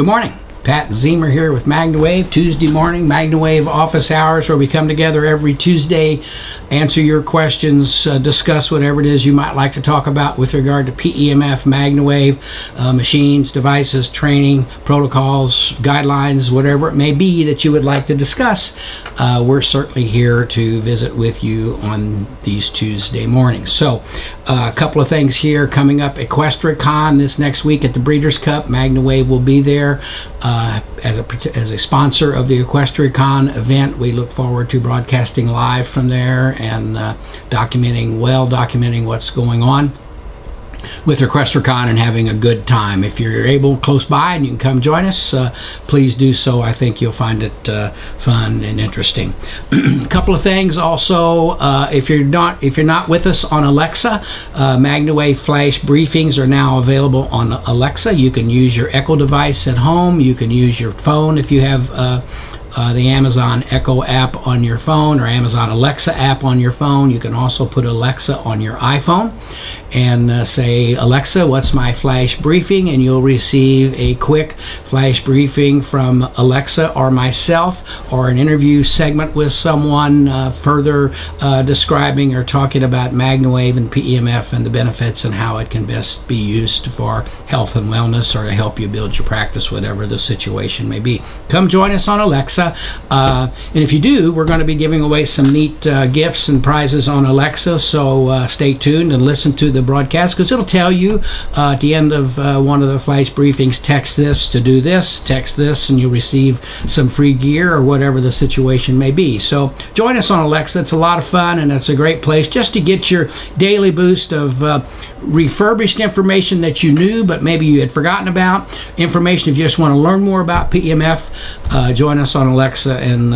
Good morning, Pat Zemer here with MagnaWave. Tuesday morning, MagnaWave office hours, where we come together every Tuesday, answer your questions, discuss whatever it is you might like to talk about with regard to PEMF, MagnaWave, machines, devices, training, protocols, guidelines, whatever it may be that you would like to discuss. We're certainly here to visit with you on these Tuesday mornings. So a couple of things here coming up. Equestricon this next week at the Breeders' Cup. MagnaWave will be there as a sponsor of the Equestricon event. We look forward to broadcasting live from there and documenting what's going on with Equestricon and having a good time. If you're able, close by, and you can come join us, please do so. I think you'll find it fun and interesting. A couple of things also. If you're not with us on Alexa, MagnaWave flash briefings are now available on Alexa. You can use your Echo device at home. You can use your phone if you have the Amazon Echo app on your phone, or Amazon Alexa app on your phone. You can also put Alexa on your iPhone and say, Alexa, what's my flash briefing? And you'll receive a quick flash briefing from Alexa or myself, or an interview segment with someone further describing or talking about MagnaWave and PEMF and the benefits and how it can best be used for health and wellness, or to help you build your practice, whatever the situation may be. Come join us on Alexa. And if you do, we're going to be giving away some neat gifts and prizes on Alexa, so stay tuned and listen to the broadcast, because it'll tell you at the end of one of the flash briefings, text this to do this, text this, and you'll receive some free gear or whatever the situation may be. So join us on Alexa. It's a lot of fun, and it's a great place just to get your daily boost of refurbished information that you knew but maybe you had forgotten about, information if you just want to learn more about PEMF. Join us on Alexa and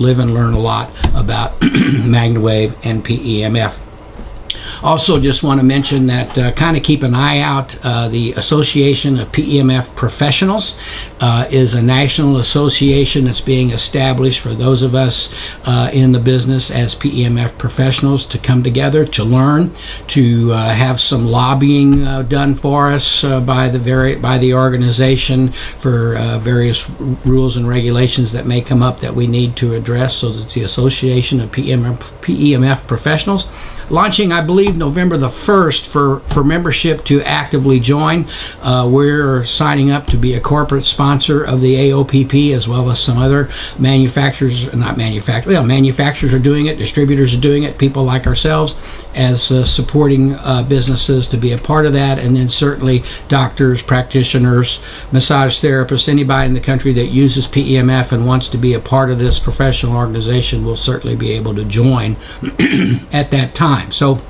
live and learn a lot about MagnaWave and PEMF. Also, just want to mention that kind of keep an eye out. The Association of PEMF Professionals is a national association that's being established for those of us in the business as PEMF professionals to come together, to learn, to have some lobbying done for us by the organization for various rules and regulations that may come up that we need to address. So that's the Association of PEMF Professionals. Launching, I believe, November the 1st for membership to actively join. We're signing up to be a corporate sponsor of the AOPP, as well as some other manufacturers, manufacturers are doing it, distributors are doing it, people like ourselves as supporting businesses to be a part of that, and then certainly doctors, practitioners, massage therapists, anybody in the country that uses PEMF and wants to be a part of this professional organization will certainly be able to join at that time. So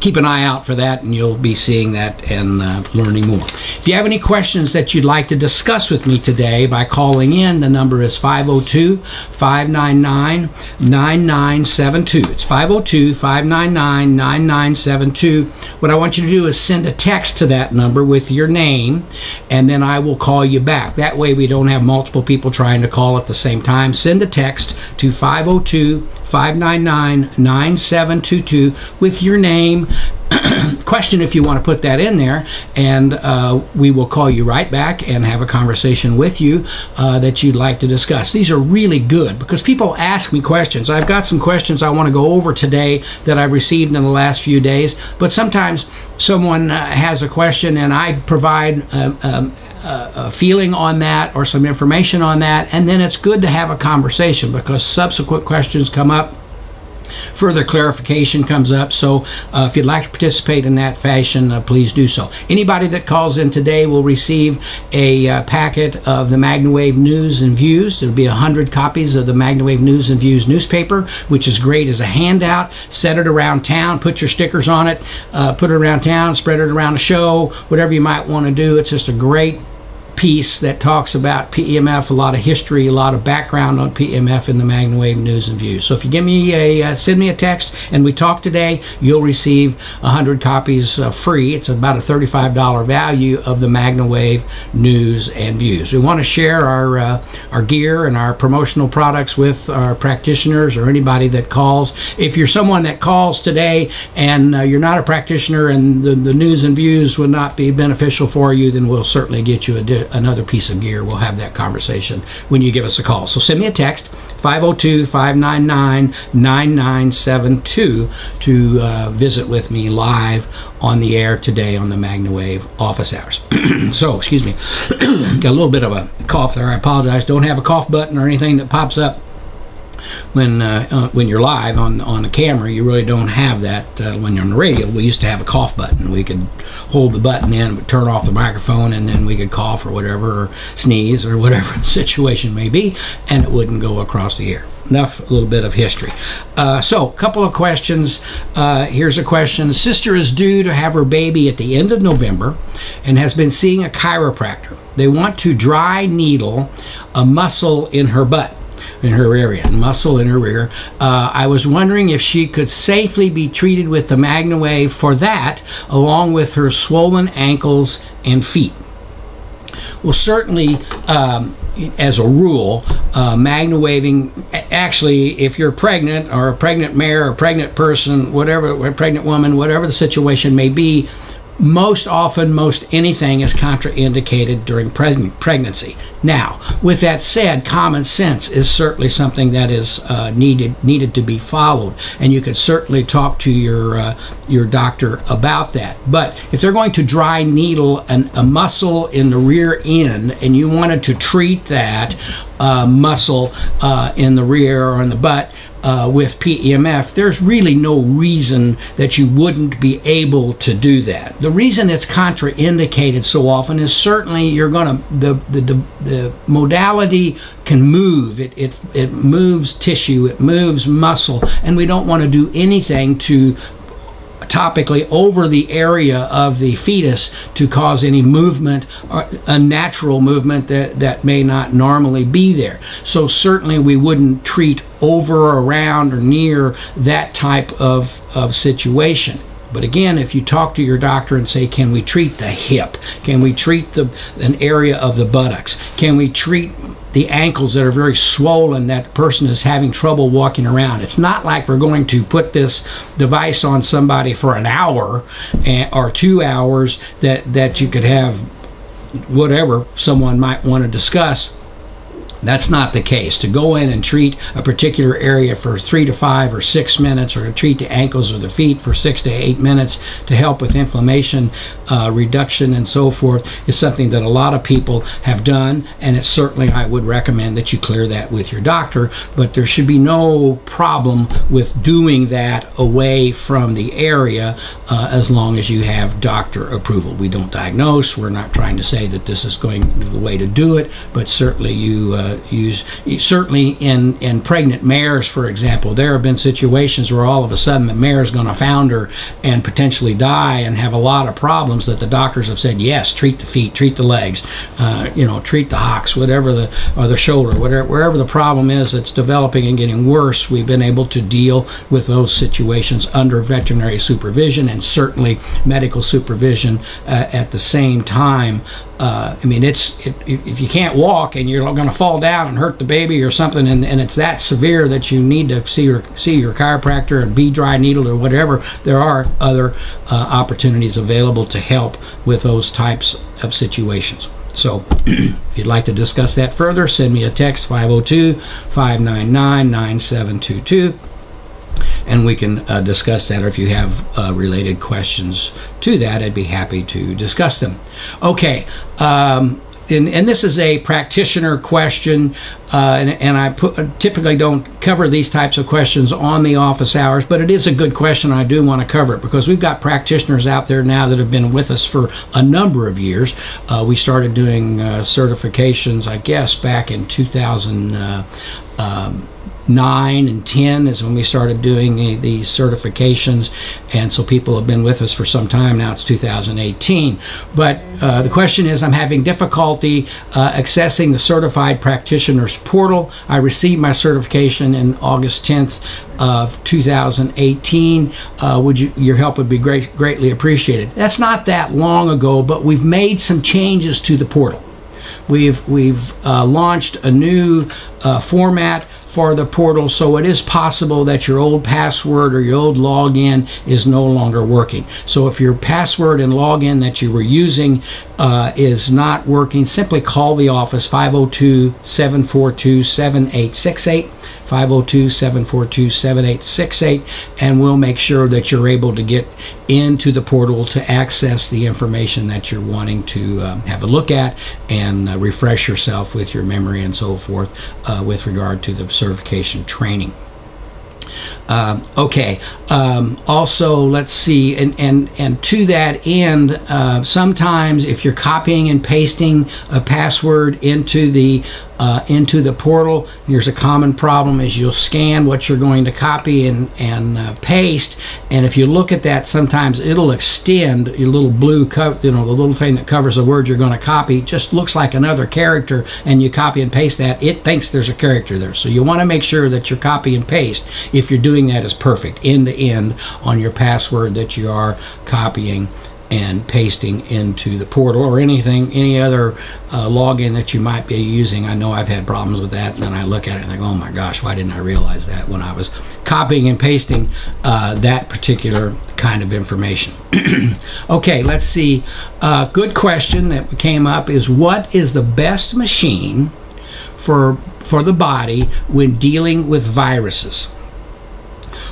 keep an eye out for that, and you'll be seeing that and learning more. If you have any questions that you'd like to discuss with me today by calling in, the number is 502-599-9972. It's 502-599-9972. What I want you to do is send a text to that number with your name, and then I will call you back. That way we don't have multiple people trying to call at the same time. Send a text to 502-599-9722 with your name, question if you want to put that in there, and we will call you right back and have a conversation with you that you'd like to discuss. These are really good because people ask me questions. I've got some questions I want to go over today that I've received in the last few days, but sometimes someone has a question and I provide a feeling on that or some information on that, and then it's good to have a conversation because subsequent questions come up, further clarification comes up. So if you'd like to participate in that fashion, please do so. Anybody that calls in today will receive a packet of the MagnaWave News and Views. There'll be 100 copies of the MagnaWave News and Views newspaper, which is great as a handout. Set it around town, put your stickers on it, put it around town, spread it around a show, whatever you might want to do. It's just a great piece that talks about PEMF, a lot of history, a lot of background on PEMF in the MagnaWave News and Views. So if you give me send me a text and we talk today, you'll receive 100 copies free. It's about a $35 value of the MagnaWave News and Views. We want to share our gear and our promotional products with our practitioners or anybody that calls. If you're someone that calls today and you're not a practitioner and the News and Views would not be beneficial for you, then we'll certainly get you a another piece of gear, we'll have that conversation when you give us a call. So send me a text, 502-599-9972, to visit with me live on the air today on the MagnaWave office hours. So, excuse me, got a little bit of a cough there, I apologize. Don't have a cough button or anything that pops up. When you're live on a camera, you really don't have that. When you're on the radio, we used to have a cough button. We could hold the button in, but turn off the microphone, and then we could cough or whatever, or sneeze or whatever the situation may be, and it wouldn't go across the air. Enough, a little bit of history. So, a couple of questions. Here's a question. Sister is due to have her baby at the end of November and has been seeing a chiropractor. They want to dry needle a muscle in her butt. In her area, muscle in her rear. I was wondering if she could safely be treated with the MagnaWave for that, along with her swollen ankles and feet. Well, certainly, as a rule, MagnaWaving, actually, if you're pregnant or a pregnant mare or a pregnant person, whatever, a pregnant woman, whatever the situation may be, most often, most anything is contraindicated during pregnancy. Now, with that said, common sense is certainly something that is needed to be followed, and you could certainly talk to your doctor about that. But if they're going to dry needle a muscle in the rear end, and you wanted to treat that muscle in the rear or in the butt, with PEMF, there's really no reason that you wouldn't be able to do that. The reason it's contraindicated so often is certainly you're going to, the modality can move. It moves tissue, it moves muscle, and we don't want to do anything to topically over the area of the fetus to cause any movement or unnatural movement that may not normally be there. So certainly we wouldn't treat over, around, or near that type of situation. But again, if you talk to your doctor and say, can we treat the hip? Can we treat an area of the buttocks? Can we treat the ankles that are very swollen, that person is having trouble walking around? It's not like we're going to put this device on somebody for an hour or 2 hours that you could have whatever someone might want to discuss. That's not the case. To go in and treat a particular area for 3 to 5 or 6 minutes, or to treat the ankles or the feet for 6 to 8 minutes to help with inflammation reduction and so forth, is something that a lot of people have done, and it's certainly, I would recommend that you clear that with your doctor. But there should be no problem with doing that away from the area as long as you have doctor approval. We don't diagnose. We're not trying to say that this is going to be the way to do it, but certainly you certainly in pregnant mares, for example, there have been situations where all of a sudden the mare is going to founder and potentially die and have a lot of problems, that the doctors have said, yes, treat the feet, treat the legs, treat the hocks, whatever or the shoulder, whatever, wherever the problem is that's developing and getting worse, we've been able to deal with those situations under veterinary supervision and certainly medical supervision at the same time. I mean, if you can't walk and you're going to fall down and hurt the baby or something, and it's that severe that you need to see your chiropractor and be dry needled or whatever, there are other opportunities available to help with those types of situations. So if you'd like to discuss that further, send me a text, 502-599-9722. And we can discuss that, or if you have related questions to that, I'd be happy to discuss them. Okay, and this is a practitioner question, and typically don't cover these types of questions on the office hours, but it is a good question, and I do want to cover it because we've got practitioners out there now that have been with us for a number of years. We started doing certifications, I guess, back in 2009 and 10 is when we started doing these certifications, and so people have been with us for some time now. It's 2018, but the question is, I'm having difficulty accessing the certified practitioners portal. I received my certification in August 10th of 2018. Your help would be greatly appreciated. That's not that long ago, but we've made some changes to the portal. We've launched a new format for the portal, so it is possible that your old password or your old login is no longer working. So if your password and login that you were using is not working, simply call the office 502-742-7868, 502-742-7868, and we'll make sure that you're able to get into the portal to access the information that you're wanting to have a look at and refresh yourself with your memory and so forth with regard to the certification training. Also, let's see, and to that end, sometimes if you're copying and pasting a password into the portal, here's a common problem: is you'll scan what you're going to copy and paste, and if you look at that, sometimes it'll extend your little blue the little thing that covers the word you're going to copy just looks like another character, and you copy and paste that, it thinks there's a character there. So you want to make sure that your copy and paste, if you're doing that, is perfect end to end on your password that you are copying and pasting into the portal, or anything, any other login that you might be using. I know I've had problems with that, and then I look at it and think, oh my gosh, why didn't I realize that when I was copying and pasting that particular kind of information. Okay, let's see. Good question that came up is, what is the best machine for the body when dealing with viruses?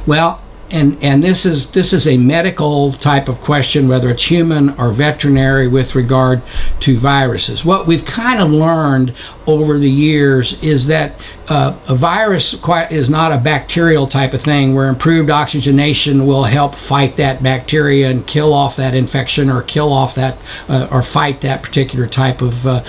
Well, and this is a medical type of question, whether it's human or veterinary, with regard to viruses. What we've kind of learned over the years is that a virus is not a bacterial type of thing, where improved oxygenation will help fight that bacteria and kill off that infection, or kill off that or fight that particular type of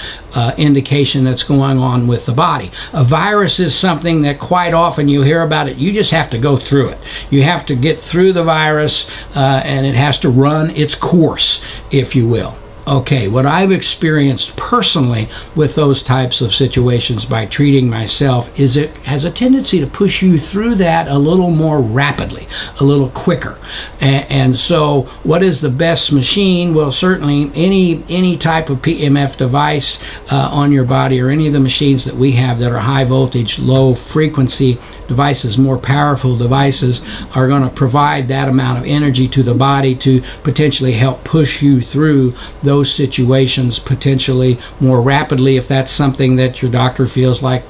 indication that's going on with the body. A virus is something that quite often you hear about it. You just have to go through it. You have to get through the virus, and it has to run its course, if you will. Okay, what I've experienced personally with those types of situations by treating myself is it has a tendency to push you through that a little more rapidly, a little quicker. And so what is the best machine? Well, certainly any type of PEMF device on your body, or any of the machines that we have that are high voltage, low frequency devices, more powerful devices, are going to provide that amount of energy to the body to potentially help push you through those situations potentially more rapidly, if that's something that your doctor feels like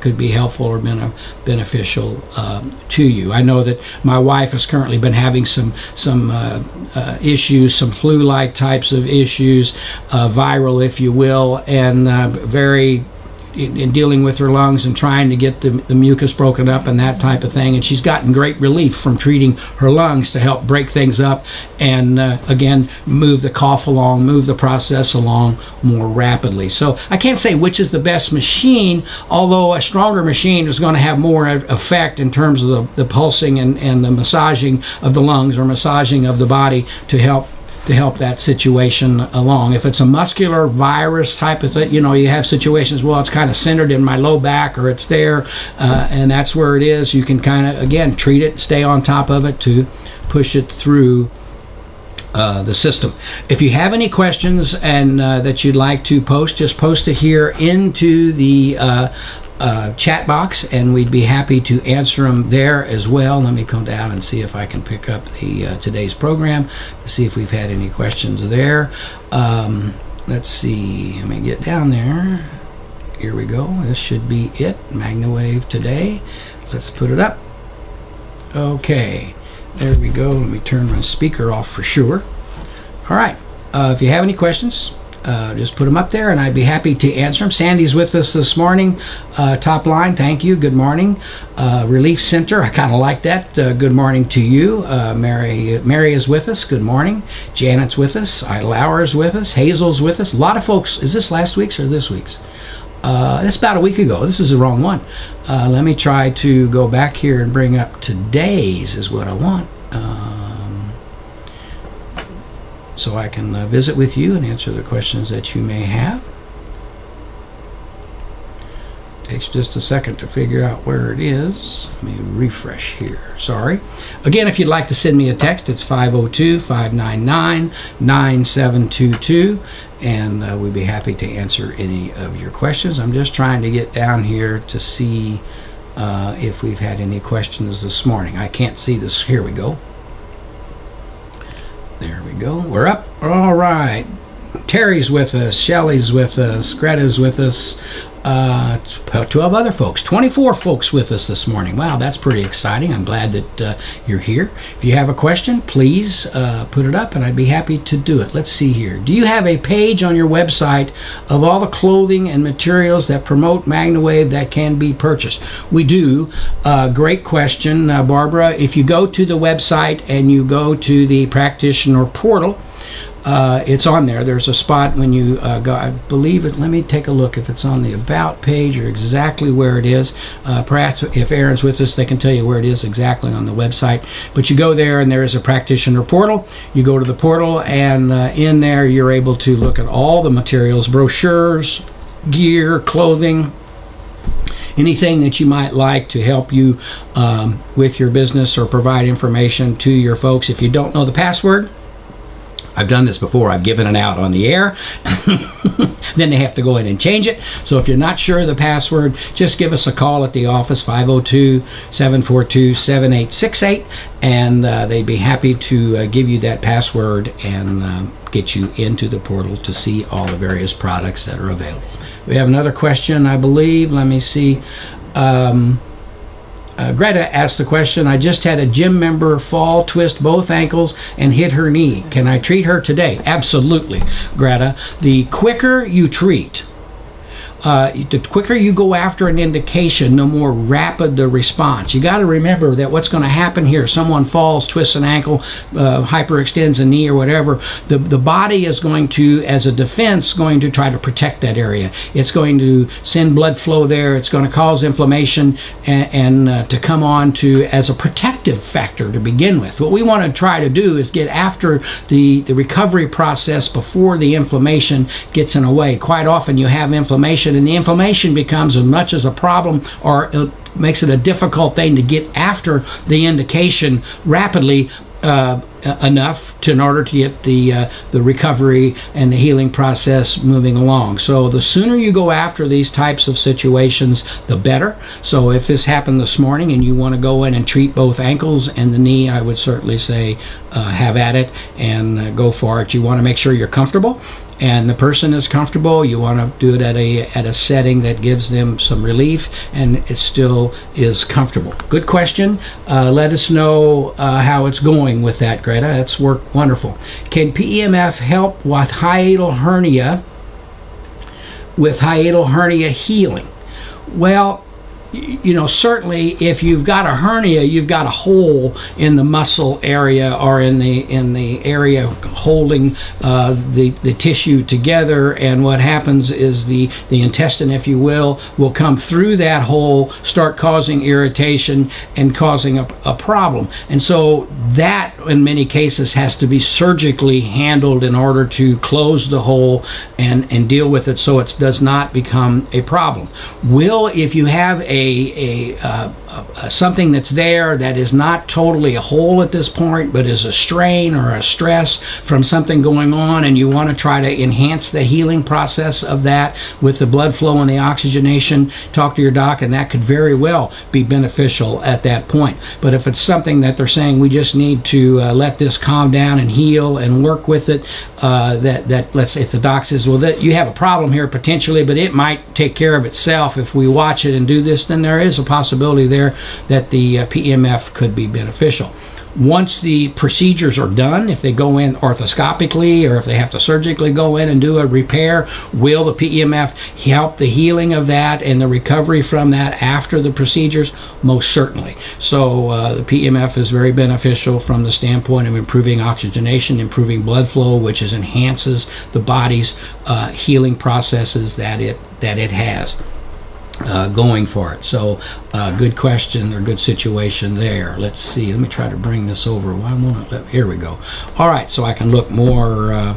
could be helpful or beneficial to you. I know that my wife has currently been having some issues, some flu-like types of issues, viral, if you will, and very in dealing with her lungs and trying to get the mucus broken up and that type of thing, and she's gotten great relief from treating her lungs to help break things up and again move the cough along, move the process along more rapidly. So I can't say which is the best machine, although a stronger machine is going to have more effect in terms of the pulsing and the massaging of the lungs, or massaging of the body, to help that situation along. If it's a muscular virus type of thing, you know, you have situations, well, it's kind of centered in my low back, or it's there, and that's where it is. You can kind of, again, treat it, stay on top of it to push it through the system. If you have any questions and that you'd like to post, just post it here into the chat box, and we'd be happy to answer them there as well. Let me come down and see if I can pick up the today's program to see if we've had any questions there. Let's see, let me get down there. Here we go. This should be it. MagnaWave today. Let's put it up. Okay, there we go. Let me turn my speaker off for sure. All right, if you have any questions, just put them up there, and I'd be happy to answer them. Sandy's with us this morning. Top line, thank you. Good morning. Relief Center, I kind of like that. Good morning to you. Mary is with us. Good morning. Janet's with us. Lauer's with us. Hazel's with us. A lot of folks. Is this last week's or this week's? That's about a week ago. This is the wrong one. Let me try to go back here and bring up today's is what I want. So I can visit with you and answer the questions that you may have. Takes just a second to figure out where it is. Let me refresh here. Sorry. Again, if you'd like to send me a text, it's 502-599-9722, and we'd be happy to answer any of your questions. I'm just trying to get down here to see if we've had any questions this morning. I can't see this. Here we go. There we go. We're up. All right. Terry's with us. Shelley's with us. Greta's with us. 12 other folks. 24 folks with us this morning. Wow, that's pretty exciting. I'm glad that you're here. If you have a question, please put it up, and I'd be happy to do it. Let's see here. Do you have a page on your website of all the clothing and materials that promote MagnaWave that can be purchased? We do. Great question, Barbara. If you go to the website and you go to the practitioner portal, it's on there. There's a spot when you go, I believe it, let me take a look if it's on the about page or exactly where it is. Perhaps if Erin's with us, they can tell you where it is exactly on the website. But you go there and there is a practitioner portal. You go to the portal and in there you're able to look at all the materials, brochures, gear, clothing, anything that you might like to help you with your business or provide information to your folks. If you don't know the password, I've done this before. I've given it out on the air. Then they have to go in and change it. So if you're not sure of the password, just give us a call at the office, 502-742-7868, and they'd be happy to give you that password and get you into the portal to see all the various products that are available. We have another question, I believe. Let me see. Greta asked the question, I just had a gym member fall, twist both ankles, and hit her knee. Can I treat her today? Absolutely, Greta. The quicker you treat, the quicker you go after an indication, the more rapid the response. You got to remember that what's going to happen here, someone falls, twists an ankle, hyperextends a knee or whatever, the body is going to, as a defense, going to try to protect that area. It's going to send blood flow there. It's going to cause inflammation and to come on to as a protective factor to begin with. What we want to try to do is get after the recovery process before the inflammation gets in the way. Quite often you have inflammation, and the inflammation becomes as much as a problem or it makes it a difficult thing to get after the indication rapidly enough in order to get the recovery and the healing process moving along. So the sooner you go after these types of situations, the better. So if this happened this morning and you want to go in and treat both ankles and the knee, I would certainly say have at it and go for it. You want to make sure you're comfortable and the person is comfortable. You want to do it at a setting that gives them some relief and it still is comfortable. Good question. Let us know how it's going with that, Greta. That's worked wonderful. Can PEMF help with hiatal hernia healing? Well, you know, certainly if you've got a hernia, you've got a hole in the muscle area or in the area holding the tissue together, and what happens is the intestine, if you will come through that hole, start causing irritation and causing a problem. And so that in many cases has to be surgically handled in order to close the hole and deal with it so it does not become a problem. If you have something that's there that is not totally a hole at this point but is a strain or a stress from something going on, and you want to try to enhance the healing process of that with the blood flow and the oxygenation, talk to your doc, and that could very well be beneficial at that point. But if it's something that they're saying we just need to let this calm down and heal and work with it, if the doc says, well, that you have a problem here potentially, but it might take care of itself if we watch it and do this, then there is a possibility there that the PEMF could be beneficial. Once the procedures are done, if they go in orthoscopically or if they have to surgically go in and do a repair, will the PEMF help the healing of that and the recovery from that after the procedures? Most certainly. So the PEMF is very beneficial from the standpoint of improving oxygenation, improving blood flow, which is enhances the body's healing processes that it has going for it. So good question or good situation there. Let's see, let me try to bring this over. Why won't it? Here we go. All right, so I can look more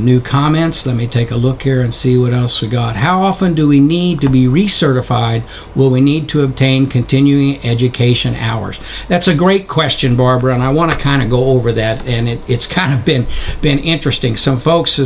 new comments. Let me take a look here and see what else we got. How often do we need to be recertified? Will we need to obtain continuing education hours? That's a great question, Barbara, and I want to kind of go over that, and it's kind of been interesting. Some folks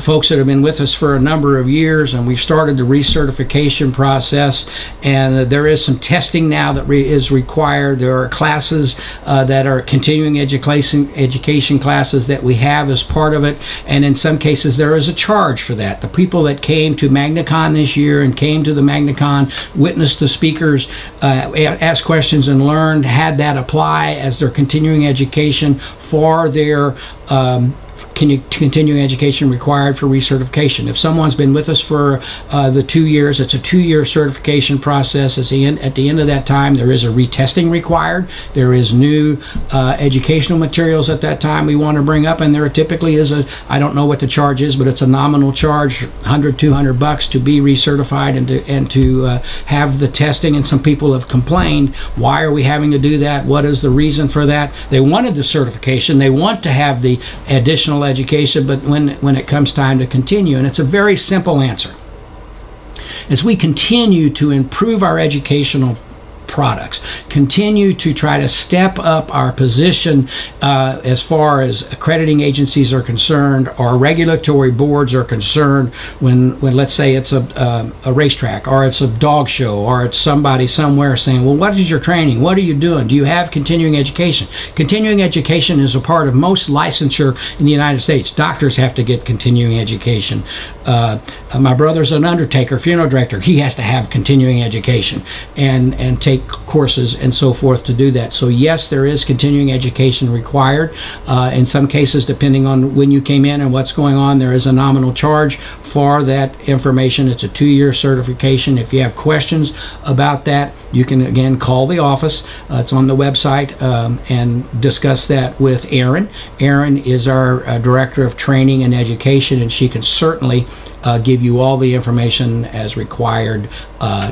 folks that have been with us for a number of years, and we've started the recertification process, and there is some testing now that is required. There are classes that are continuing education classes that we have as part of it, and in some cases there is a charge for that. The people that came to MagnaCon this year and came to the MagnaCon, witnessed the speakers, asked questions and learned, had that apply as their continuing education for their continuing education required for recertification. If someone's been with us for the 2 years, it's a two-year certification process. At the end of that time, there is a retesting required. There is new educational materials at that time we want to bring up, and there typically is a, I don't know what the charge is, but it's a nominal charge, $100, $200 to be recertified and to have the testing. And some people have complained, why are we having to do that? What is the reason for that? They wanted the certification. They want to have the additional education, but when it comes time to continue, and it's a very simple answer. As we continue to improve our educational products, continue to try to step up our position as far as accrediting agencies are concerned, or regulatory boards are concerned, when let's say it's a racetrack, or it's a dog show, or it's somebody somewhere saying, well, what is your training? What are you doing? Do you have continuing education? Continuing education is a part of most licensure in the United States. Doctors have to get continuing education. My brother's an undertaker, funeral director. He has to have continuing education and take courses and so forth to do that. So yes, there is continuing education required. In some cases, depending on when you came in and what's going on, there is a nominal charge for that information. It's a two-year certification. If you have questions about that, you can again call the office. It's on the website, and discuss that with Erin. Erin is our Director of Training and Education, and she can certainly give you all the information as required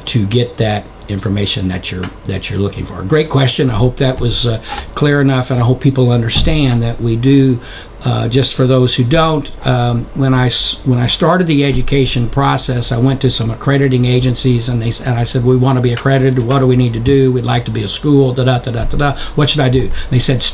to get that information that you're looking for. Great question. I hope that was clear enough, and I hope people understand that we do. Just for those who don't, when I started the education process, I went to some accrediting agencies, and I said, we want to be accredited. What do we need to do? We'd like to be a school. Da da da da da da. What should I do? They said,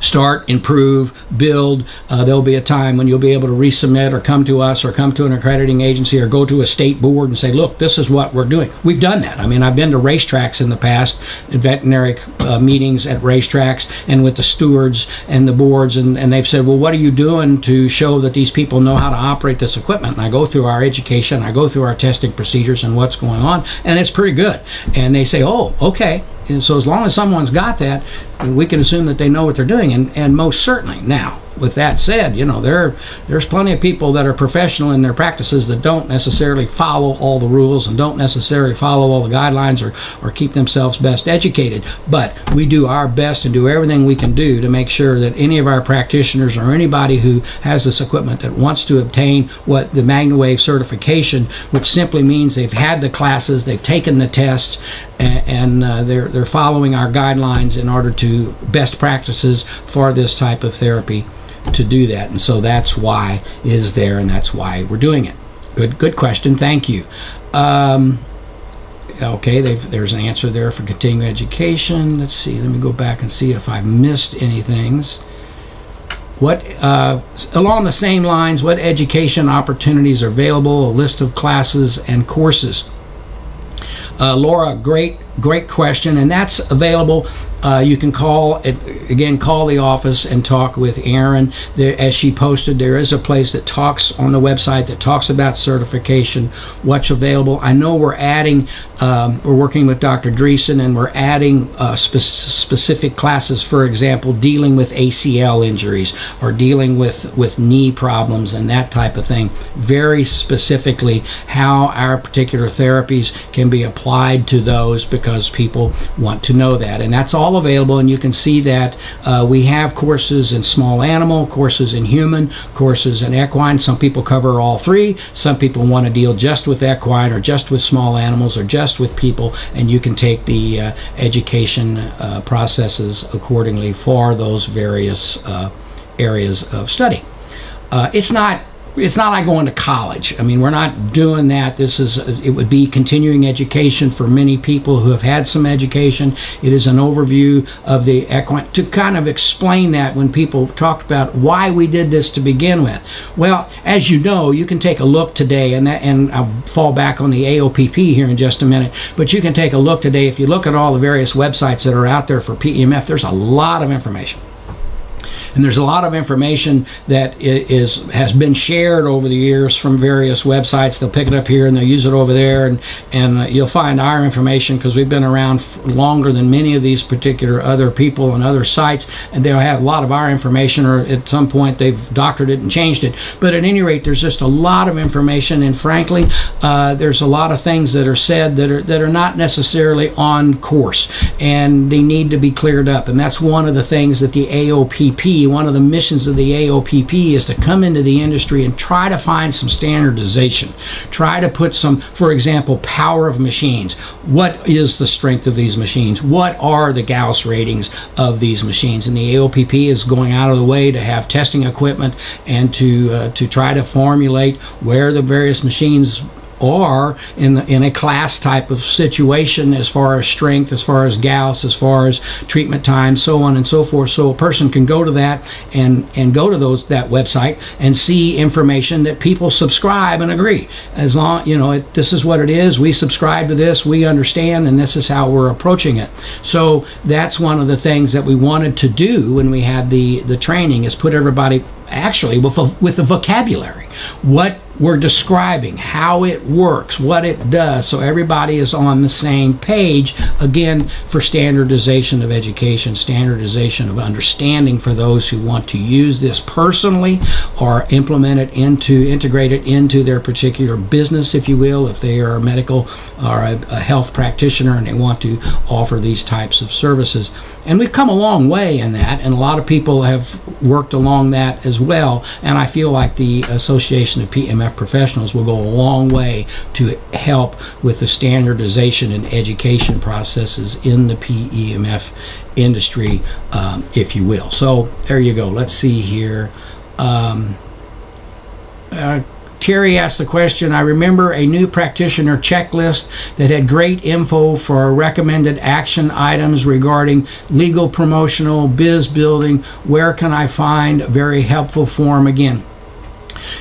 start, improve, build. There'll be a time when you'll be able to resubmit, or come to us, or come to an accrediting agency, or go to a state board and say, look, this is what we're doing. We've done that. I mean, I've been to racetracks in the past, veterinary meetings at racetracks, and with the stewards and the boards, and they've said, well, what are you doing to show that these people know how to operate this equipment? And I go through our education, I go through our testing procedures and what's going on, and it's pretty good. And they say, oh, okay. And so as long as someone's got that, we can assume that they know what they're doing, and most certainly. Now, with that said, you know, there's plenty of people that are professional in their practices that don't necessarily follow all the rules and don't necessarily follow all the guidelines, or keep themselves best educated. But we do our best and do everything we can do to make sure that any of our practitioners, or anybody who has this equipment that wants to obtain what the MagnaWave certification, which simply means they've had the classes, they've taken the tests, and they're following our guidelines in order to best practices for this type of therapy to do that. And so that's why is there, and that's why we're doing it. Good question. Thank you. Okay, there's an answer there for continuing education. Let's see. Let me go back and see if I've missed any things. What along the same lines, what education opportunities are available? A list of classes and courses. Laura, great question, and that's available. You can call the office and talk with Erin. There, as she posted, there is a place that talks on the website that talks about certification, what's available. I know we're adding, we're working with Dr. Dreesen, and we're adding specific classes, for example, dealing with ACL injuries, or dealing with knee problems and that type of thing, very specifically how our particular therapies can be applied to those, because people want to know that. And that's all available, and you can see that we have courses in small animal, courses in human, courses in equine. Some people cover all three. Some people want to deal just with equine, or just with small animals, or just with people, and you can take the education processes accordingly for those various areas of study. It's not It's not like going to college. I mean, we're not doing that. This is, it would be continuing education for many people who have had some education. It is an overview of the equine to kind of explain that when people talked about why we did this to begin with. Well, as you know, you can take a look today, and that, and I'll fall back on the AOPP here in just a minute, but you can take a look today. If you look at all the various websites that are out there for PEMF, there's a lot of information. And there's a lot of information that has been shared over the years from various websites. They'll pick it up here and they'll use it over there, and you'll find our information because we've been around longer than many of these particular other people and other sites, and they'll have a lot of our information, or at some point they've doctored it and changed it. But at any rate, there's just a lot of information, and frankly, there's a lot of things that are said that are not necessarily on course, and they need to be cleared up. And that's one of the things that the AOPP, one of the missions of the AOPP, is to come into the industry and try to find some standardization. Try to put some, for example, power of machines. What is the strength of these machines? What are the Gauss ratings of these machines? And the AOPP is going out of the way to have testing equipment and to try to formulate where the various machines are in a class type of situation, as far as strength, as far as Gauss, as far as treatment time, so on and so forth. So a person can go to that and go to that website and see information that people subscribe and agree. As long, you know, this is what it is, we subscribe to this, we understand, and this is how we're approaching it. So that's one of the things that we wanted to do when we had the training, is put everybody actually with the vocabulary, what we're describing, how it works, what it does, so everybody is on the same page, again, for standardization of education, standardization of understanding for those who want to use this personally or implement it integrate it into their particular business, if you will, if they are a medical or a health practitioner and they want to offer these types of services. And we've come a long way in that, and a lot of people have worked along that as well, and I feel like the Association of PEMF Professionals will go a long way to help with the standardization and education processes in the PEMF industry, if you will. So there you go. Let's see here. Terry asked the question, I remember a new practitioner checklist that had great info for recommended action items regarding legal, promotional, biz building. Where can I find a very helpful form again?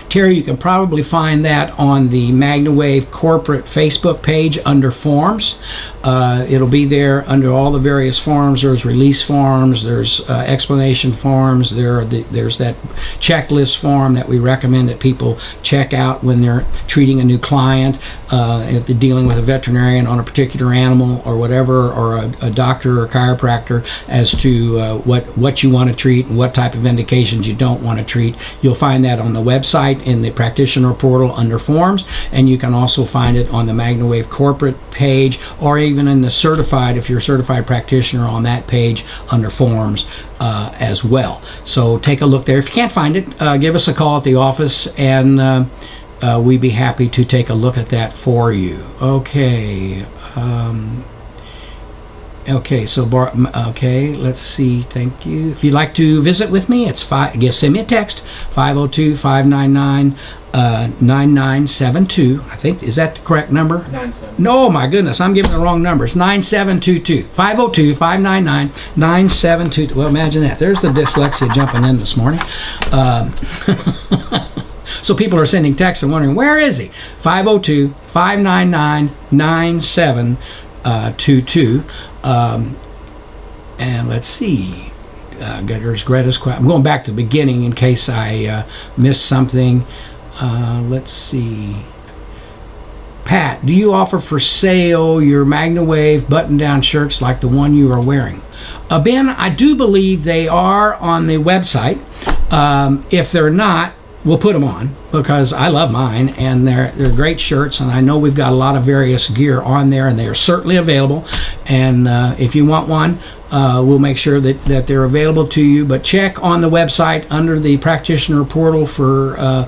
Terry, you can probably find that on the MagnaWave corporate Facebook page under forms. It'll be there under all the various forms. There's release forms, there's explanation forms, there's that checklist form that we recommend that people check out when they're treating a new client, if they're dealing with a veterinarian on a particular animal or whatever, or a doctor or chiropractor, as to what you want to treat and what type of indications you don't want to treat. You'll find that on the website in the practitioner portal under forms, and you can also find it on the MagnaWave corporate page, or even in the certified, if you're a certified practitioner, on that page under forms as well. So take a look there. If you can't find it, give us a call at the office, and we'd be happy to take a look at that for you. Okay. Okay, so okay, let's see. Thank you. If you'd like to visit with me, it's send me a text, 502-599-9972. I think, is that the correct number? 97. No, my goodness, I'm giving the wrong number. It's 9722. 502-599-9722. Well, imagine that. There's the dyslexia jumping in this morning. So people are sending texts and wondering, where is he? 502-599-9722. 22, and let's see. There's Greta's question. I'm going back to the beginning in case I missed something. Let's see. Pat, do you offer for sale your MagnaWave button-down shirts like the one you are wearing? Ben, I do believe they are on the website. If they're not, we'll put them on, because I love mine, and they're great shirts, and I know we've got a lot of various gear on there, and they are certainly available. And if you want one, we'll make sure that they're available to you. But check on the website under the practitioner portal for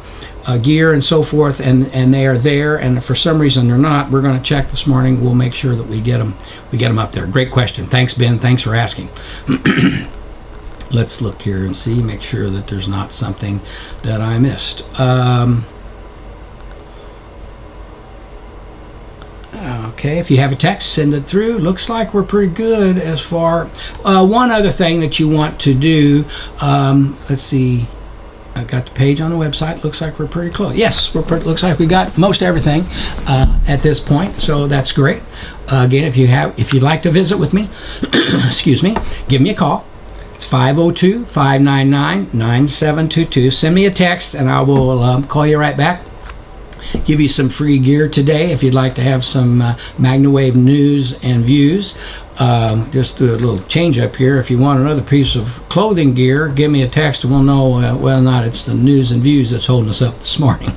gear and so forth, and they are there. And if for some reason they're not, we're going to check this morning. We'll make sure that we get them up there. Great question. Thanks, Ben. Thanks for asking. Let's look here and see, make sure that there's not something that I missed. Okay, if you have a text, send it through. Looks like we're pretty good as far. One other thing that you want to do, let's see, I've got the page on the website. Looks like we're pretty close. Yes, looks like we got most everything at this point, so that's great. Again, if you'd like to visit with me, excuse me, give me a call. It's 502-599-9722. Send me a text, and I will call you right back. Give you some free gear today if you'd like to have some MagnaWave news and views. Just do a little change up here. If you want another piece of clothing gear, give me a text and we'll know whether or not it's the news and views that's holding us up this morning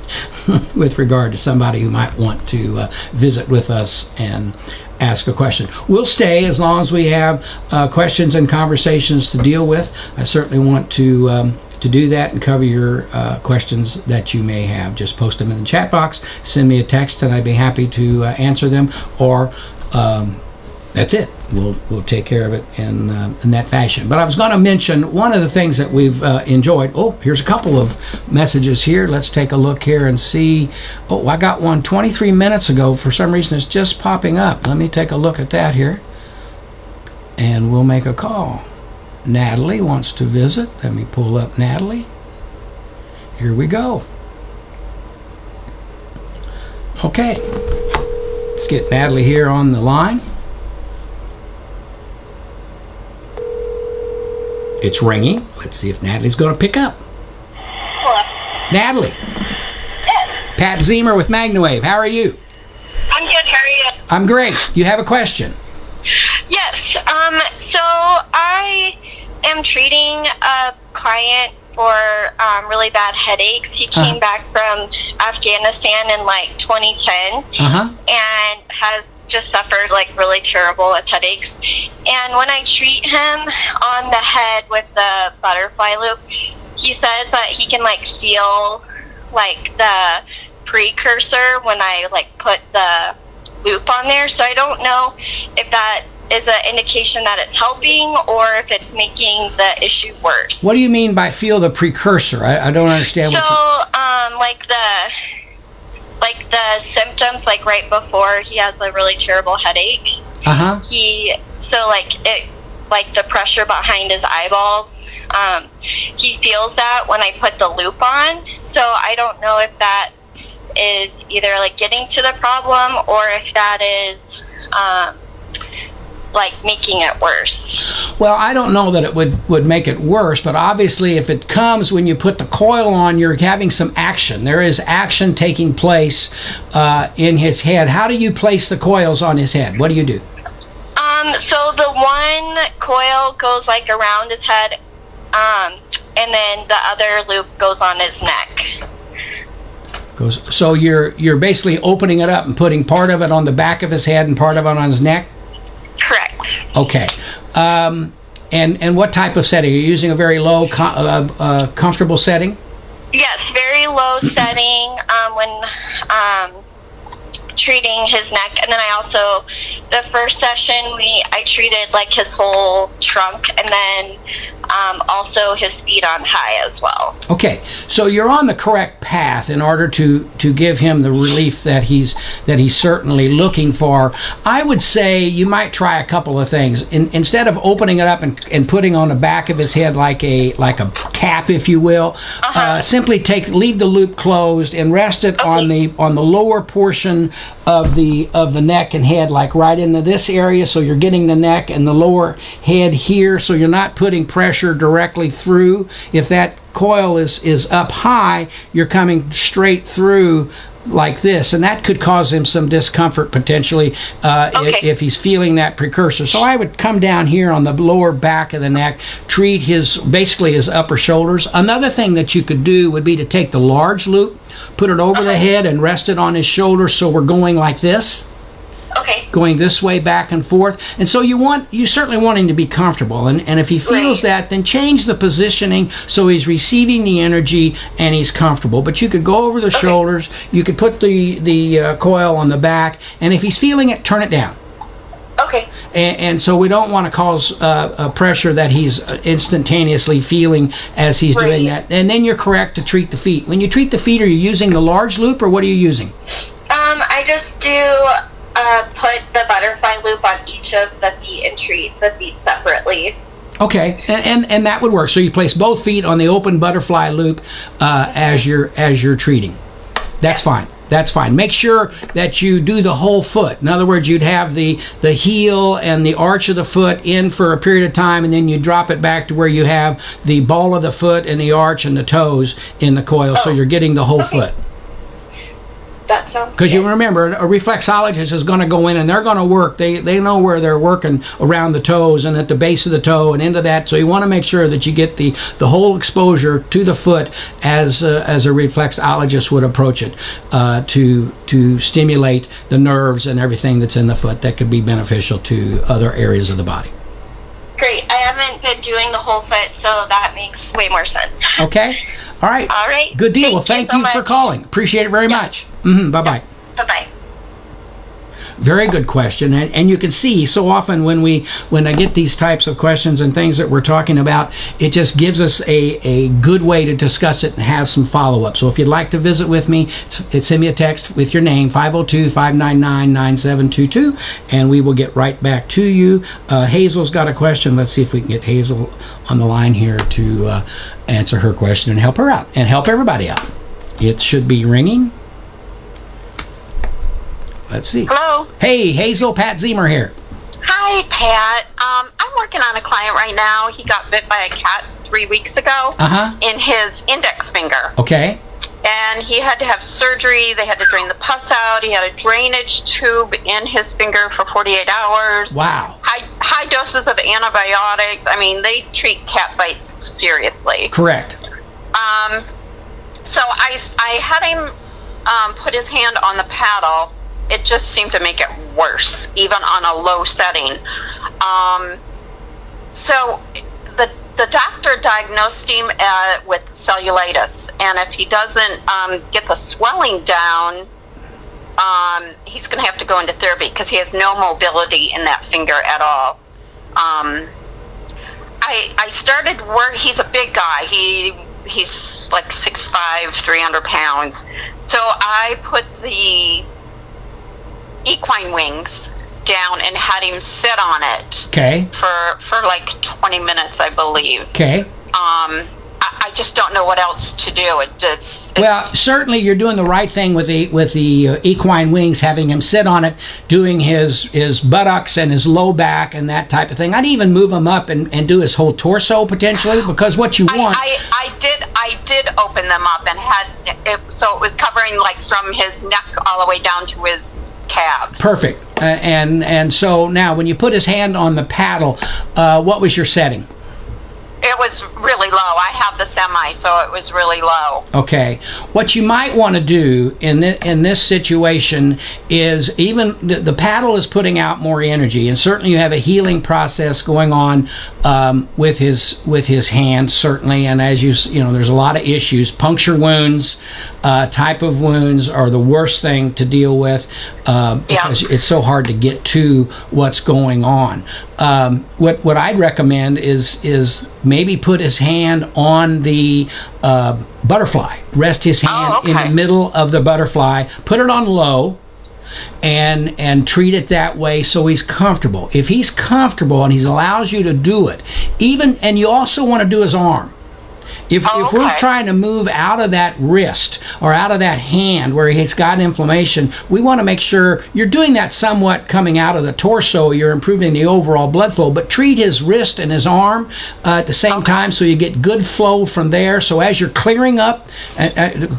with regard to somebody who might want to visit with us and ask a question. We'll stay as long as we have questions and conversations to deal with. I certainly want to do that and cover your questions that you may have. Just post them in the chat box, send me a text, and I'd be happy to answer them, or that's it. We'll take care of it in that fashion. But I was going to mention one of the things that we've enjoyed. Oh, here's a couple of messages here. Let's take a look here and see. Oh, I got one 23 minutes ago. For some reason, it's just popping up. Let me take a look at that here, and we'll make a call. Natalie wants to visit. Let me pull up Natalie. Here we go. Okay. Let's get Natalie here on the line. It's ringing. Let's see if Natalie's going to pick up. Hello. Natalie. Yes. Pat Zemer with MagnaWave. How are you? I'm good. How are you? I'm great. You have a question? Yes. So I am treating a client for really bad headaches. He came back from Afghanistan in like 2010 and has just suffered like really terrible with headaches. And when I treat him on the head with the butterfly loop, he says that he can like feel like the precursor when I like put the loop on there. So I don't know if that is an indication that it's helping or if it's making the issue worse. What do you mean by feel the precursor? I don't understand. So like the symptoms, like right before he has a really terrible headache, like the pressure behind his eyeballs, he feels that when I put the loop on. So I don't know if that is either like getting to the problem or if that is like making it worse. Well, I don't know that it would make it worse, but obviously if it comes when you put the coil on, you're having some action. There is action taking place in his head. How do you place the coils on his head? What do you do? So the one coil goes like around his head, and then the other loop goes on his neck. So you're basically opening it up and putting part of it on the back of his head and part of it on his neck? Correct. Okay. And what type of setting? Are you using a very low, comfortable setting? Yes, very low setting when treating his neck. And then I also, the first session, I treated like his whole trunk and then also his feet on high as well. Okay, so you're on the correct path in order to give him the relief that he's certainly looking for. I would say you might try a couple of things. Instead of opening it up and putting on the back of his head like a cap, if you will, simply leave the loop closed and rest it on the lower portion of the neck and head, like right into this area. So you're getting the neck and the lower head here, so you're not putting pressure directly through. If that coil is up high, you're coming straight through like this, and that could cause him some discomfort potentially if he's feeling that precursor. So I would come down here on the lower back of the neck, treat basically his upper shoulders. Another thing that you could do would be to take the large loop, put it over the head, and rest it on his shoulder, so we're going like this. Okay. Going this way back and forth. And so you certainly want him to be comfortable, and if he feels that, then change the positioning so he's receiving the energy and he's comfortable. But you could go over the shoulders, you could put the coil on the back, and if he's feeling it, turn it down. Okay. And so we don't want to cause a pressure that he's instantaneously feeling as he's doing that. And then you're correct to treat the feet. When you treat the feet, are you using the large loop or what are you using? I just do put the butterfly loop on each of the feet and treat the feet separately. Okay, and that would work. So you place both feet on the open butterfly loop as you're treating. That's fine. That's fine. Make sure that you do the whole foot. In other words, you'd have the heel and the arch of the foot in for a period of time, and then you drop it back to where you have the ball of the foot and the arch and the toes in the coil. Oh. So you're getting the whole foot. That sounds good. Because you remember, a reflexologist is going to go in and they're going to work. They know where they're working around the toes and at the base of the toe and into that. So you want to make sure that you get the whole exposure to the foot as a reflexologist would approach it to stimulate the nerves and everything that's in the foot that could be beneficial to other areas of the body. Great. I haven't been doing the whole foot, so that makes way more sense. Okay. All right. All right. Good deal. Well, thank you for calling. Appreciate it very much. Mm-hmm. Bye-bye. Bye-bye. Very good question, and you can see so often when I get these types of questions and things that we're talking about, it just gives us a good way to discuss it and have some follow-up. So if you'd like to visit with me, send me a text with your name, 502-599-9722, and we will get right back to you. Hazel's got a question. Let's see if we can get Hazel on the line here to answer her question and help her out and help everybody out. It should be ringing. Let's see. Hello. Hey, Hazel, Pat Zemer here. Hi, Pat. I'm working on a client right now. He got bit by a cat 3 weeks ago in his index finger. Okay. And he had to have surgery. They had to drain the pus out. He had a drainage tube in his finger for 48 hours. Wow. High doses of antibiotics. I mean, they treat cat bites seriously. Correct. So I had him put his hand on the paddle. It just seemed to make it worse, even on a low setting. So the doctor diagnosed him with cellulitis, and if he doesn't get the swelling down, he's going to have to go into therapy because he has no mobility in that finger at all. I started work. He's a big guy. He's like 6'5", 300 pounds. So I put the equine wings down and had him sit on it for like 20 minutes, I believe. I just don't know what else to do. Well, certainly you're doing the right thing with the equine wings, having him sit on it, doing his buttocks and his low back and that type of thing. I'd even move him up and do his whole torso potentially, because what you want. I did open them up and had it, so it was covering like from his neck all the way down to his calves. Perfect. And so now when you put his hand on the paddle, what was your setting? It was really low. I have the semi, so it was really low. Okay. What you might want to do in this situation is, even the paddle is putting out more energy, and certainly you have a healing process going on with his hand, certainly. And as you know, there's a lot of issues. Puncture wounds, type of wounds are the worst thing to deal with because it's so hard to get to what's going on. What I'd recommend is maybe put his hand on the butterfly. Rest his hand in the middle of the butterfly. Put it on low and treat it that way so he's comfortable. If he's comfortable and he allows you to do it, and you also want to do his arm. If we're trying to move out of that wrist or out of that hand where he's got inflammation, we want to make sure you're doing that somewhat coming out of the torso. You're improving the overall blood flow, but treat his wrist and his arm at the same time so you get good flow from there. So as you're clearing up,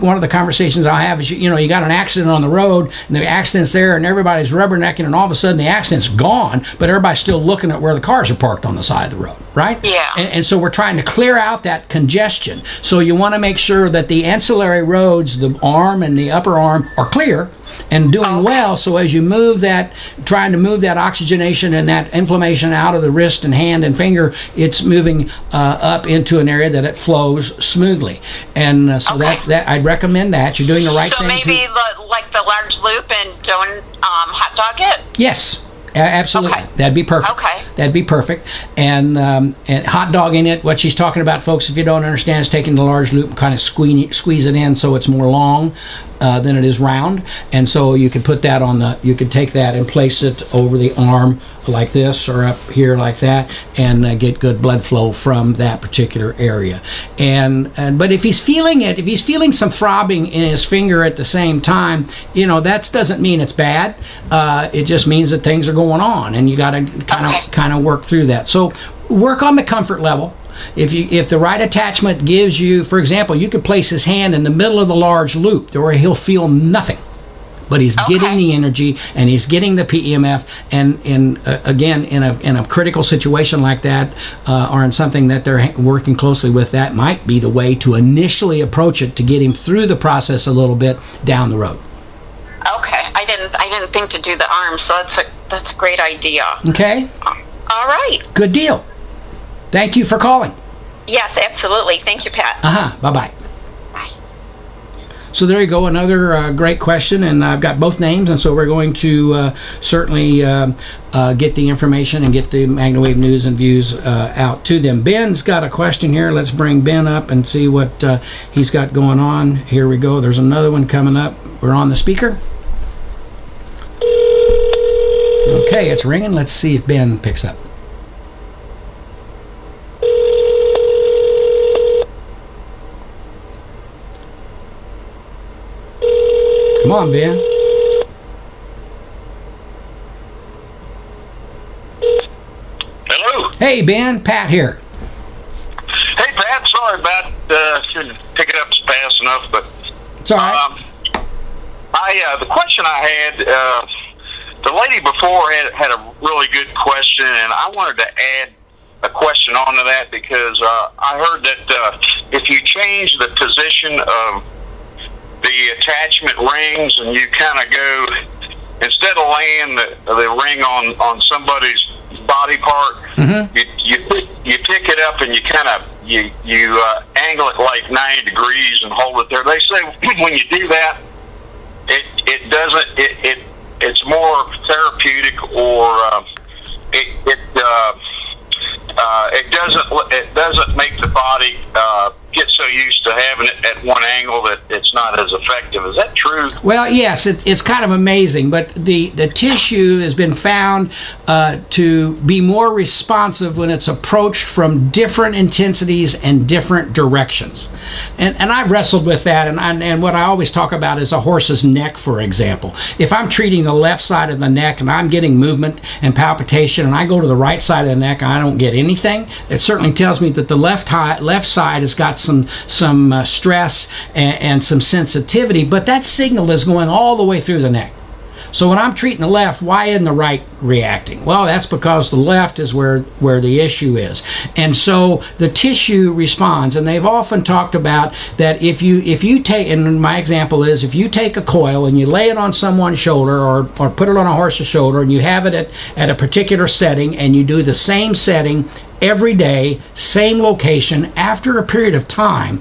one of the conversations I have is, you got an accident on the road, and the accident's there, and everybody's rubbernecking, and all of a sudden the accident's gone, but everybody's still looking at where the cars are parked on the side of the road, right? Yeah. And so we're trying to clear out that congestion. So you want to make sure that the ancillary roads, the arm and the upper arm, are clear and doing well. So as you move that, trying to move that oxygenation and that inflammation out of the wrist and hand and finger, it's moving up into an area that it flows smoothly. And so I'd recommend that. You're doing the right thing. So maybe like the large loop and don't hot dog it? Yes. Absolutely. Okay. That'd be perfect. Okay. That'd be perfect. And hot dogging it. What she's talking about, folks, if you don't understand, is taking the large loop and kind of squeeze it in so it's more long than it is round. And so you could put that on the, you could take that and place it over the arm like this or up here like that, and get good blood flow from that particular area. And but if he's feeling it, if he's feeling some throbbing in his finger at the same time, you know, that doesn't mean it's bad. It just means that things are going on, and you got to kind of work through that. So work on the comfort level. If the right attachment gives you, for example, you could place his hand in the middle of the large loop where he'll feel nothing, but he's getting the energy and he's getting the PEMF. And again, in a critical situation like that, or in something that they're working closely with, that might be the way to initially approach it to get him through the process a little bit down the road. Okay, I didn't think to do the arm, so that's a great idea. Okay. All right. Good deal. Thank you for calling. Yes, absolutely. Thank you, Pat. Bye-bye. Bye. So there you go, another great question, and I've got both names, and so we're going to certainly get the information and get the MagnaWave news and views out to them. Ben's got a question here. Let's bring Ben up and see what he's got going on. Here we go. There's another one coming up. We're on the speaker. Okay, it's ringing. Let's see if Ben picks up. Come on, Ben. Hello. Hey, Ben. Pat here. Hey, Pat. Sorry about shouldn't pick it up fast enough, but it's all right. The question I had, the lady before had a really good question, and I wanted to add a question onto that because I heard that if you change the position of the attachment rings and you kind of go, instead of laying the ring on somebody's body part, you pick it up and you kind of you angle it like 90 degrees and hold it there. They say when you do that, it's more therapeutic, or it doesn't make the body get so used to having it at one angle that it's not as effective. Is that true? Well, yes, it's kind of amazing, but the tissue has been found to be more responsive when it's approached from different intensities and different directions. And I've wrestled with that, and what I always talk about is a horse's neck, for example. If I'm treating the left side of the neck and I'm getting movement and palpitation, and I go to the right side of the neck and I don't get anything, it certainly tells me that the left side has got some stress and some sensitivity, but that signal is going all the way through the neck. So when I'm treating the left, why isn't the right reacting? Well, that's because the left is where the issue is. And so the tissue responds, and they've often talked about that if you take, and my example is, if you take a coil and you lay it on someone's shoulder or put it on a horse's shoulder, and you have it at a particular setting, and you do the same setting every day, same location, after a period of time,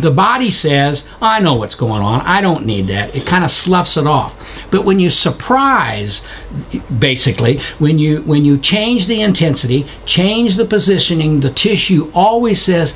the body says, I know what's going on, I don't need that. It kind of sloughs it off. But when you surprise, basically, when you change the intensity, change the positioning, the tissue always says,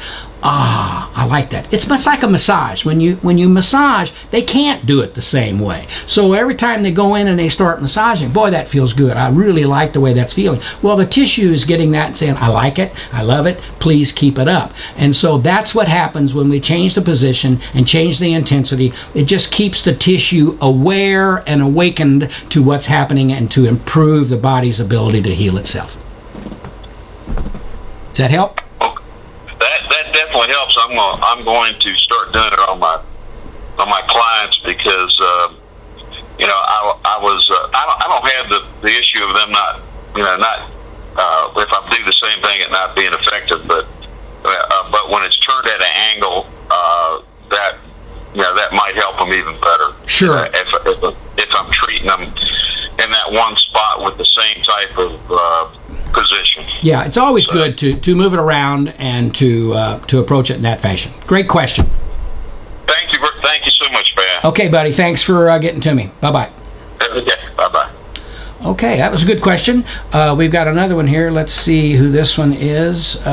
ah, I like that. It's much like a massage. When you massage, they can't do it the same way. So every time they go in and they start massaging, boy, that feels good. I really like the way that's feeling. Well, the tissue is getting that and saying, I like it. I love it. Please keep it up. And so that's what happens when we change the position and change the intensity. It just keeps the tissue aware and awakened to what's happening and to improve the body's ability to heal itself. Does that help? Definitely helps. I'm going to start doing it on my clients because you know, I don't have the issue of them not if I do the same thing it not being effective, but when it's turned at an angle, that, you know, that might help them even better. Sure. If I'm treating them in that one spot with the same type of position. Yeah, it's always good to move it around and to approach it in that fashion. Great question. Thank you so much, Pat. Okay, buddy. Thanks for getting to me. Bye-bye. Okay, bye-bye. Okay, that was a good question. We've got another one here. Let's see who this one is. It's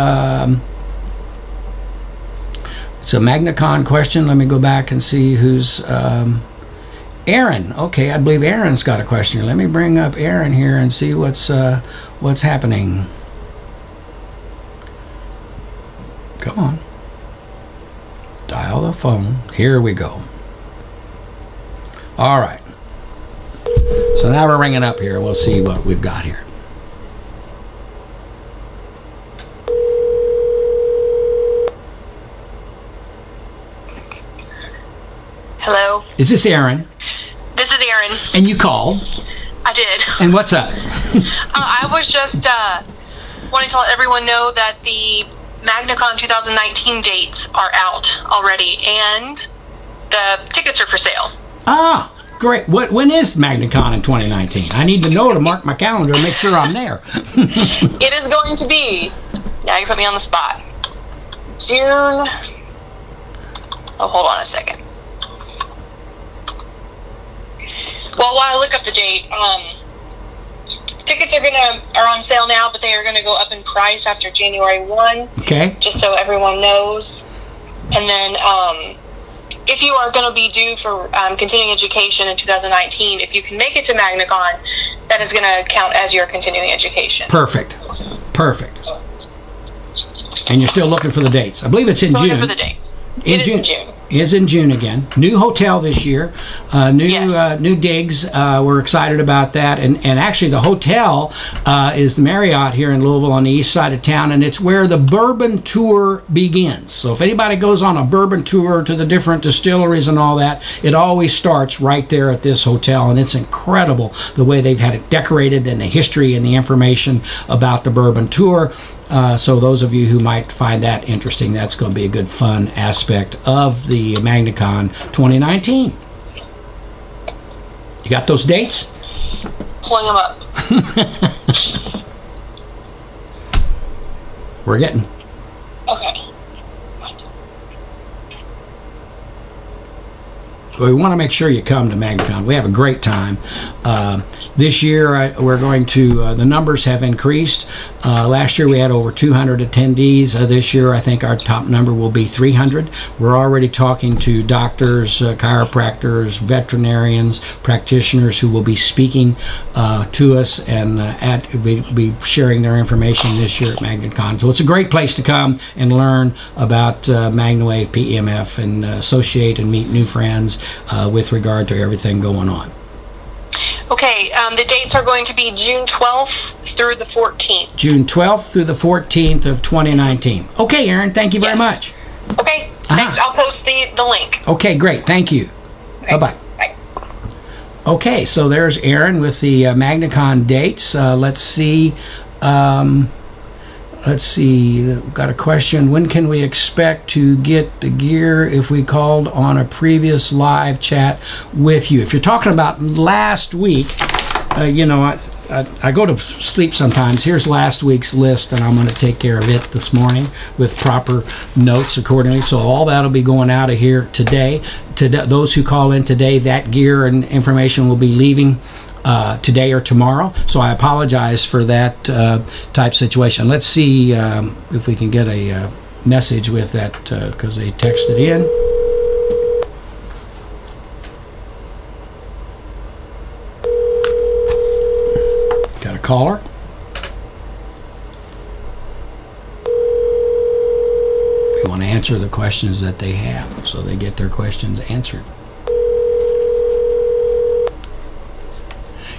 a MagnaCon question. Let me go back and see who's... Erin. Okay, I believe Erin's got a question here. Let me bring up Erin here and see what's happening. Come on. Dial the phone. Here we go. All right. So now we're ringing up here. We'll see what we've got here. Hello. Is this Erin? This is Erin. And you called? I did. And what's up? I was just wanting to let everyone know that the MagnaCon 2019 dates are out already, and the tickets are for sale. Ah. Great. When is MagnaCon in 2019? I need to know to mark my calendar and make sure I'm there. It is going to be, now you put me on the spot, June, oh, hold on a second. Well, while I look up the date, tickets are on sale now, but they are going to go up in price after January 1. Okay. Just so everyone knows. And then, if you are going to be due for continuing education in 2019, if you can make it to MagnaCon, that is going to count as your continuing education. Perfect. Perfect. And you're still looking for the dates. I believe it's in June. Looking for the dates. It is in June. Is in June again. New hotel this year. New digs. We're excited about that. And actually the hotel is the Marriott here in Louisville on the east side of town, and it's where the bourbon tour begins. So if anybody goes on a bourbon tour to the different distilleries and all that, it always starts right there at this hotel, and it's incredible the way they've had it decorated and the history and the information about the bourbon tour. So those of you who might find that interesting, that's going to be a good fun aspect of the MagnaCon 2019. You got those dates? Pulling them up. We're getting. Okay. We want to make sure you come to MagnaCon. We have a great time. This year, we're going to, the numbers have increased. Last year, we had over 200 attendees. This year, I think our top number will be 300. We're already talking to doctors, chiropractors, veterinarians, practitioners who will be speaking to us and be sharing their information this year at MagnaCon. So it's a great place to come and learn about MagnaWave PEMF and associate and meet new friends with regard to everything going on. Okay, the dates are going to be June 12th through the 14th. June 12th through the 14th of 2019. Okay, Erin, thank you very much. Okay, thanks. I'll post the link. Okay, great. Thank you. Okay. Bye-bye. Bye. Okay, so there's Erin with the MagnaCon dates. Let's see, we've got a question. When can we expect to get the gear if we called on a previous live chat with you? If you're talking about last week, you know, I go to sleep sometimes. Here's last week's list, and I'm going to take care of it this morning with proper notes accordingly. So all that will be going out of here today. To those who call in today, that gear and information will be leaving today or tomorrow, so I apologize for that type situation. Let's see if we can get a message with that, because they texted in. Got a caller. We want to answer the questions that they have, so they get their questions answered.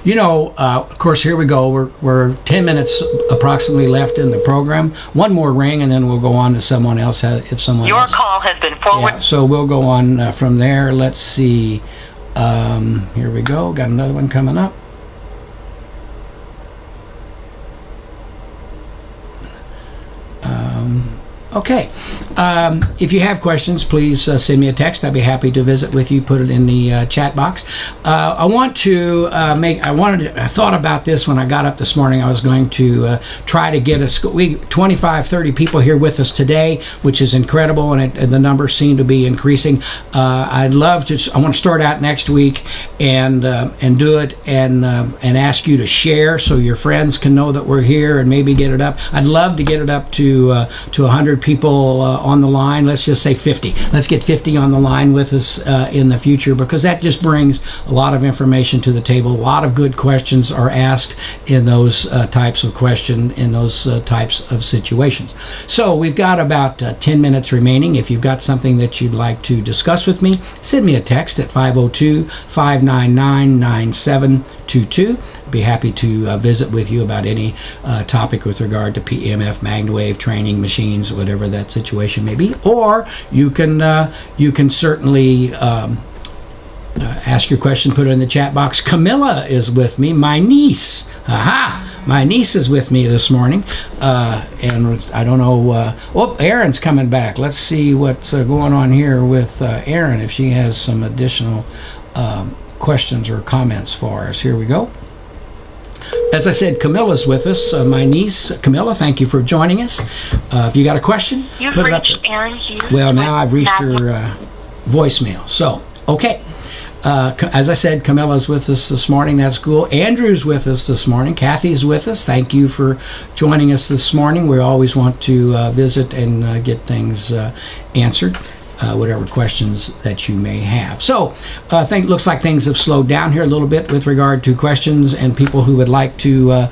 You know, of course, here we go. We're 10 minutes approximately left in the program. One more ring, and then we'll go on to someone else. If someone your else. Call has been forwarded. Yeah, so we'll go on from there. Let's see. Here we go. Got another one coming up. Okay. If you have questions, please send me a text. I'd be happy to visit with you. Put it in the chat box. I thought about this when I got up this morning. I was going to try to get a 25-30 people here with us today, which is incredible, and the numbers seem to be increasing. I want to start out next week and do it and ask you to share so your friends can know that we're here and maybe get it up. I'd love to get it up to 100 people on the line. Let's just say 50. Let's get 50 on the line with us in the future, because that just brings a lot of information to the table. A lot of good questions are asked in those types of situations. So we've got about 10 minutes remaining. If you've got something that you'd like to discuss with me, send me a text at 502-599-9722. Be happy to visit with you about any topic with regard to PEMF, MagnaWave, training, machines, whatever that situation may be. Or you can certainly ask your question, put it in the chat box. Camilla is with me, my niece. Aha! My niece is with me this morning, and I don't know. Oh, Erin's coming back. Let's see what's going on here with Erin, if she has some additional questions or comments for us. Here we go. As I said, Camilla's with us, my niece. Camilla, thank you for joining us. If you got a question, you've put it up. Erin Hughes. Well, now I've reached her voicemail. So, okay. As I said, Camilla's with us this morning. That's cool. Andrew's with us this morning. Kathy's with us. Thank you for joining us this morning. We always want to visit and get things answered, whatever questions that you may have. So I think it looks like things have slowed down here a little bit with regard to questions and people who would like to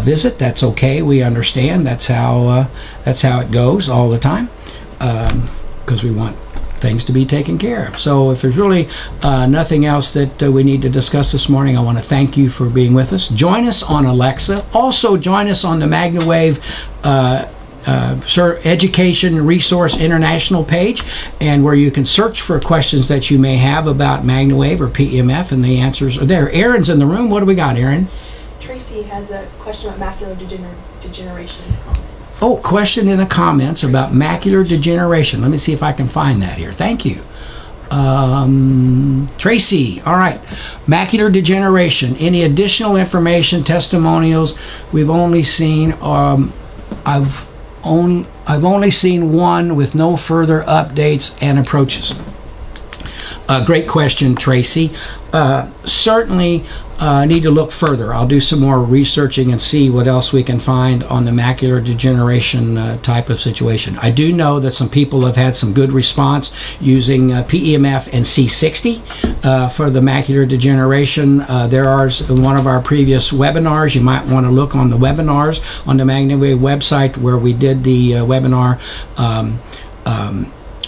visit. That's okay. We understand. That's how it goes all the time, because we want things to be taken care of. So if there's really nothing else that we need to discuss this morning, I want to thank you for being with us. Join us on Alexa. Also join us on the MagnaWave Education Resource International page, and where you can search for questions that you may have about MagnaWave or PEMF, and the answers are there. Erin's in the room. What do we got, Erin? Tracy has a question about macular degeneration in the comments. Oh, question in the comments about macular degeneration. Let me see if I can find that here. Thank you. Tracy, all right. Macular degeneration. Any additional information, testimonials? I've only seen one with no further updates and approaches. Great question, Tracy. Certainly need to look further. I'll do some more researching and see what else we can find on the macular degeneration type of situation. I do know that some people have had some good response using PEMF and C60 for the macular degeneration. There are one of our previous webinars. You might want to look on the webinars on the MagnaWave website, where we did the webinar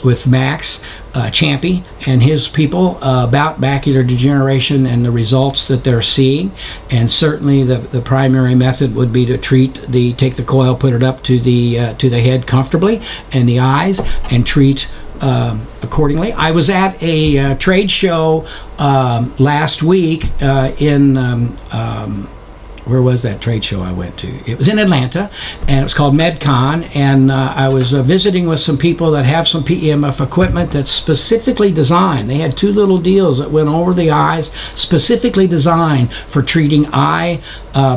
with Max Champy and his people about macular degeneration and the results that they're seeing. And certainly the primary method would be to take the coil, put it up to the head comfortably and the eyes, and treat accordingly. I was at a trade show last week in where was that trade show I went to? It was in Atlanta, and it was called MedCon, and I was visiting with some people that have some PEMF equipment that's specifically designed. They had two little deals that went over the eyes, specifically designed for treating eye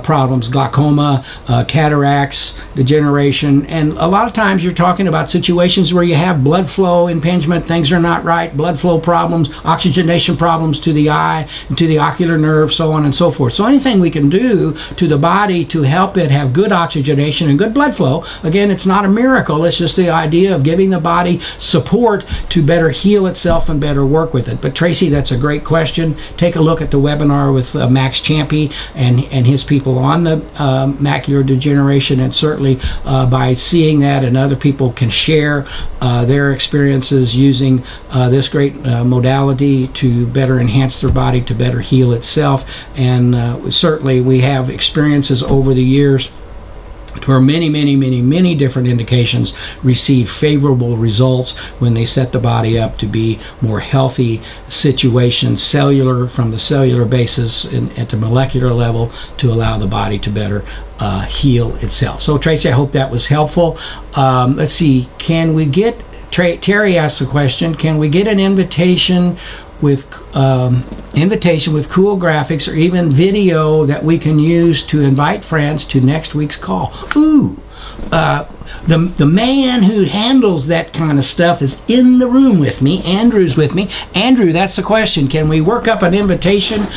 problems, glaucoma, cataracts, degeneration, and a lot of times you're talking about situations where you have blood flow impingement, things are not right, blood flow problems, oxygenation problems to the eye, and to the ocular nerve, so on and so forth. So anything we can do to the body to help it have good oxygenation and good blood flow. Again, it's not a miracle. It's just the idea of giving the body support to better heal itself and better work with it. But Tracy, that's a great question. Take a look at the webinar with Max Champy and his people on the macular degeneration, and certainly by seeing that, and other people can share their experiences using this great modality to better enhance their body, to better heal itself. And certainly we have experiences over the years where many different indications receive favorable results when they set the body up to be more healthy situations, cellular, from the cellular basis and at the molecular level, to allow the body to better heal itself. So Tracy, I hope that was helpful. Let's see, can we get Terry asks a question: can we get an invitation with cool graphics or even video that we can use to invite friends to next week's call? Ooh, the man who handles that kind of stuff is in the room with me. Andrew's with me. Andrew, that's the question. Can we work up an invitation,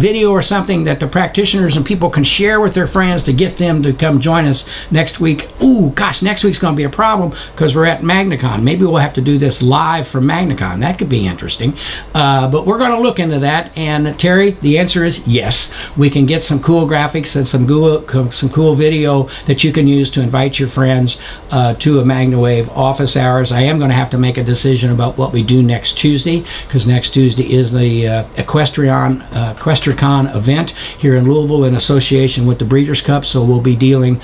video or something that the practitioners and people can share with their friends to get them to come join us next week? Ooh, gosh, next week's going to be a problem because we're at MagnaCon. Maybe we'll have to do this live from MagnaCon. That could be interesting. But we're going to look into that. And Terry, the answer is yes. We can get some cool graphics and some cool video that you can use to invite your friends to a MagnaWave office hours. I am going to have to make a decision about what we do next Tuesday, because next Tuesday is the Equestricon event here in Louisville in association with the Breeders' Cup, so we'll be dealing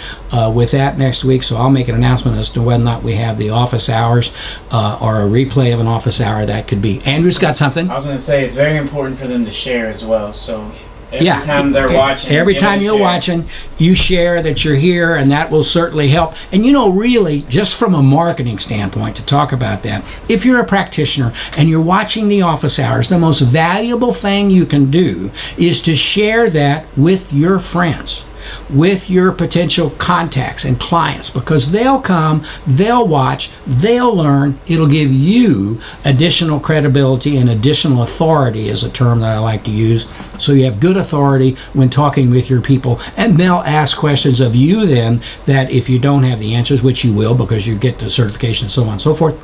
with that next week. So I'll make an announcement as to whether or not we have the office hours or a replay of an office hour. That could be. Andrew's got something. I was going to say, it's very important for them to share as well, so every time you're watching, you share that you're here, and that will certainly help. And you know, really, just from a marketing standpoint, to talk about that, if you're a practitioner and you're watching the office hours, the most valuable thing you can do is to share that with your friends, with your potential contacts and clients, because they'll come, they'll watch, they'll learn. It'll give you additional credibility and additional authority, is a term that I like to use. So you have good authority when talking with your people, and they'll ask questions of you then that if you don't have the answers, which you will because you get the certification and so on and so forth,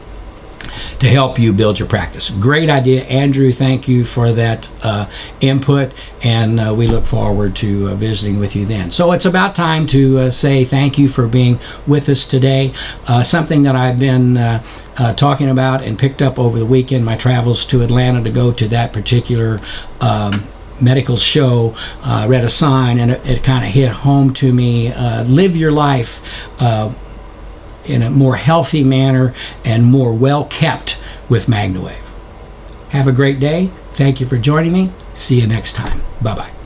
to help you build your practice. Great idea, Andrew. Thank you for that input, and we look forward to visiting with you then. So it's about time to say thank you for being with us today. Something that I've been talking about and picked up over the weekend, my travels to Atlanta to go to that particular medical show. I read a sign, and it kind of hit home to me. Live your life in a more healthy manner and more well kept with MagnaWave. Have a great day. Thank you for joining me. See you next time. Bye-bye.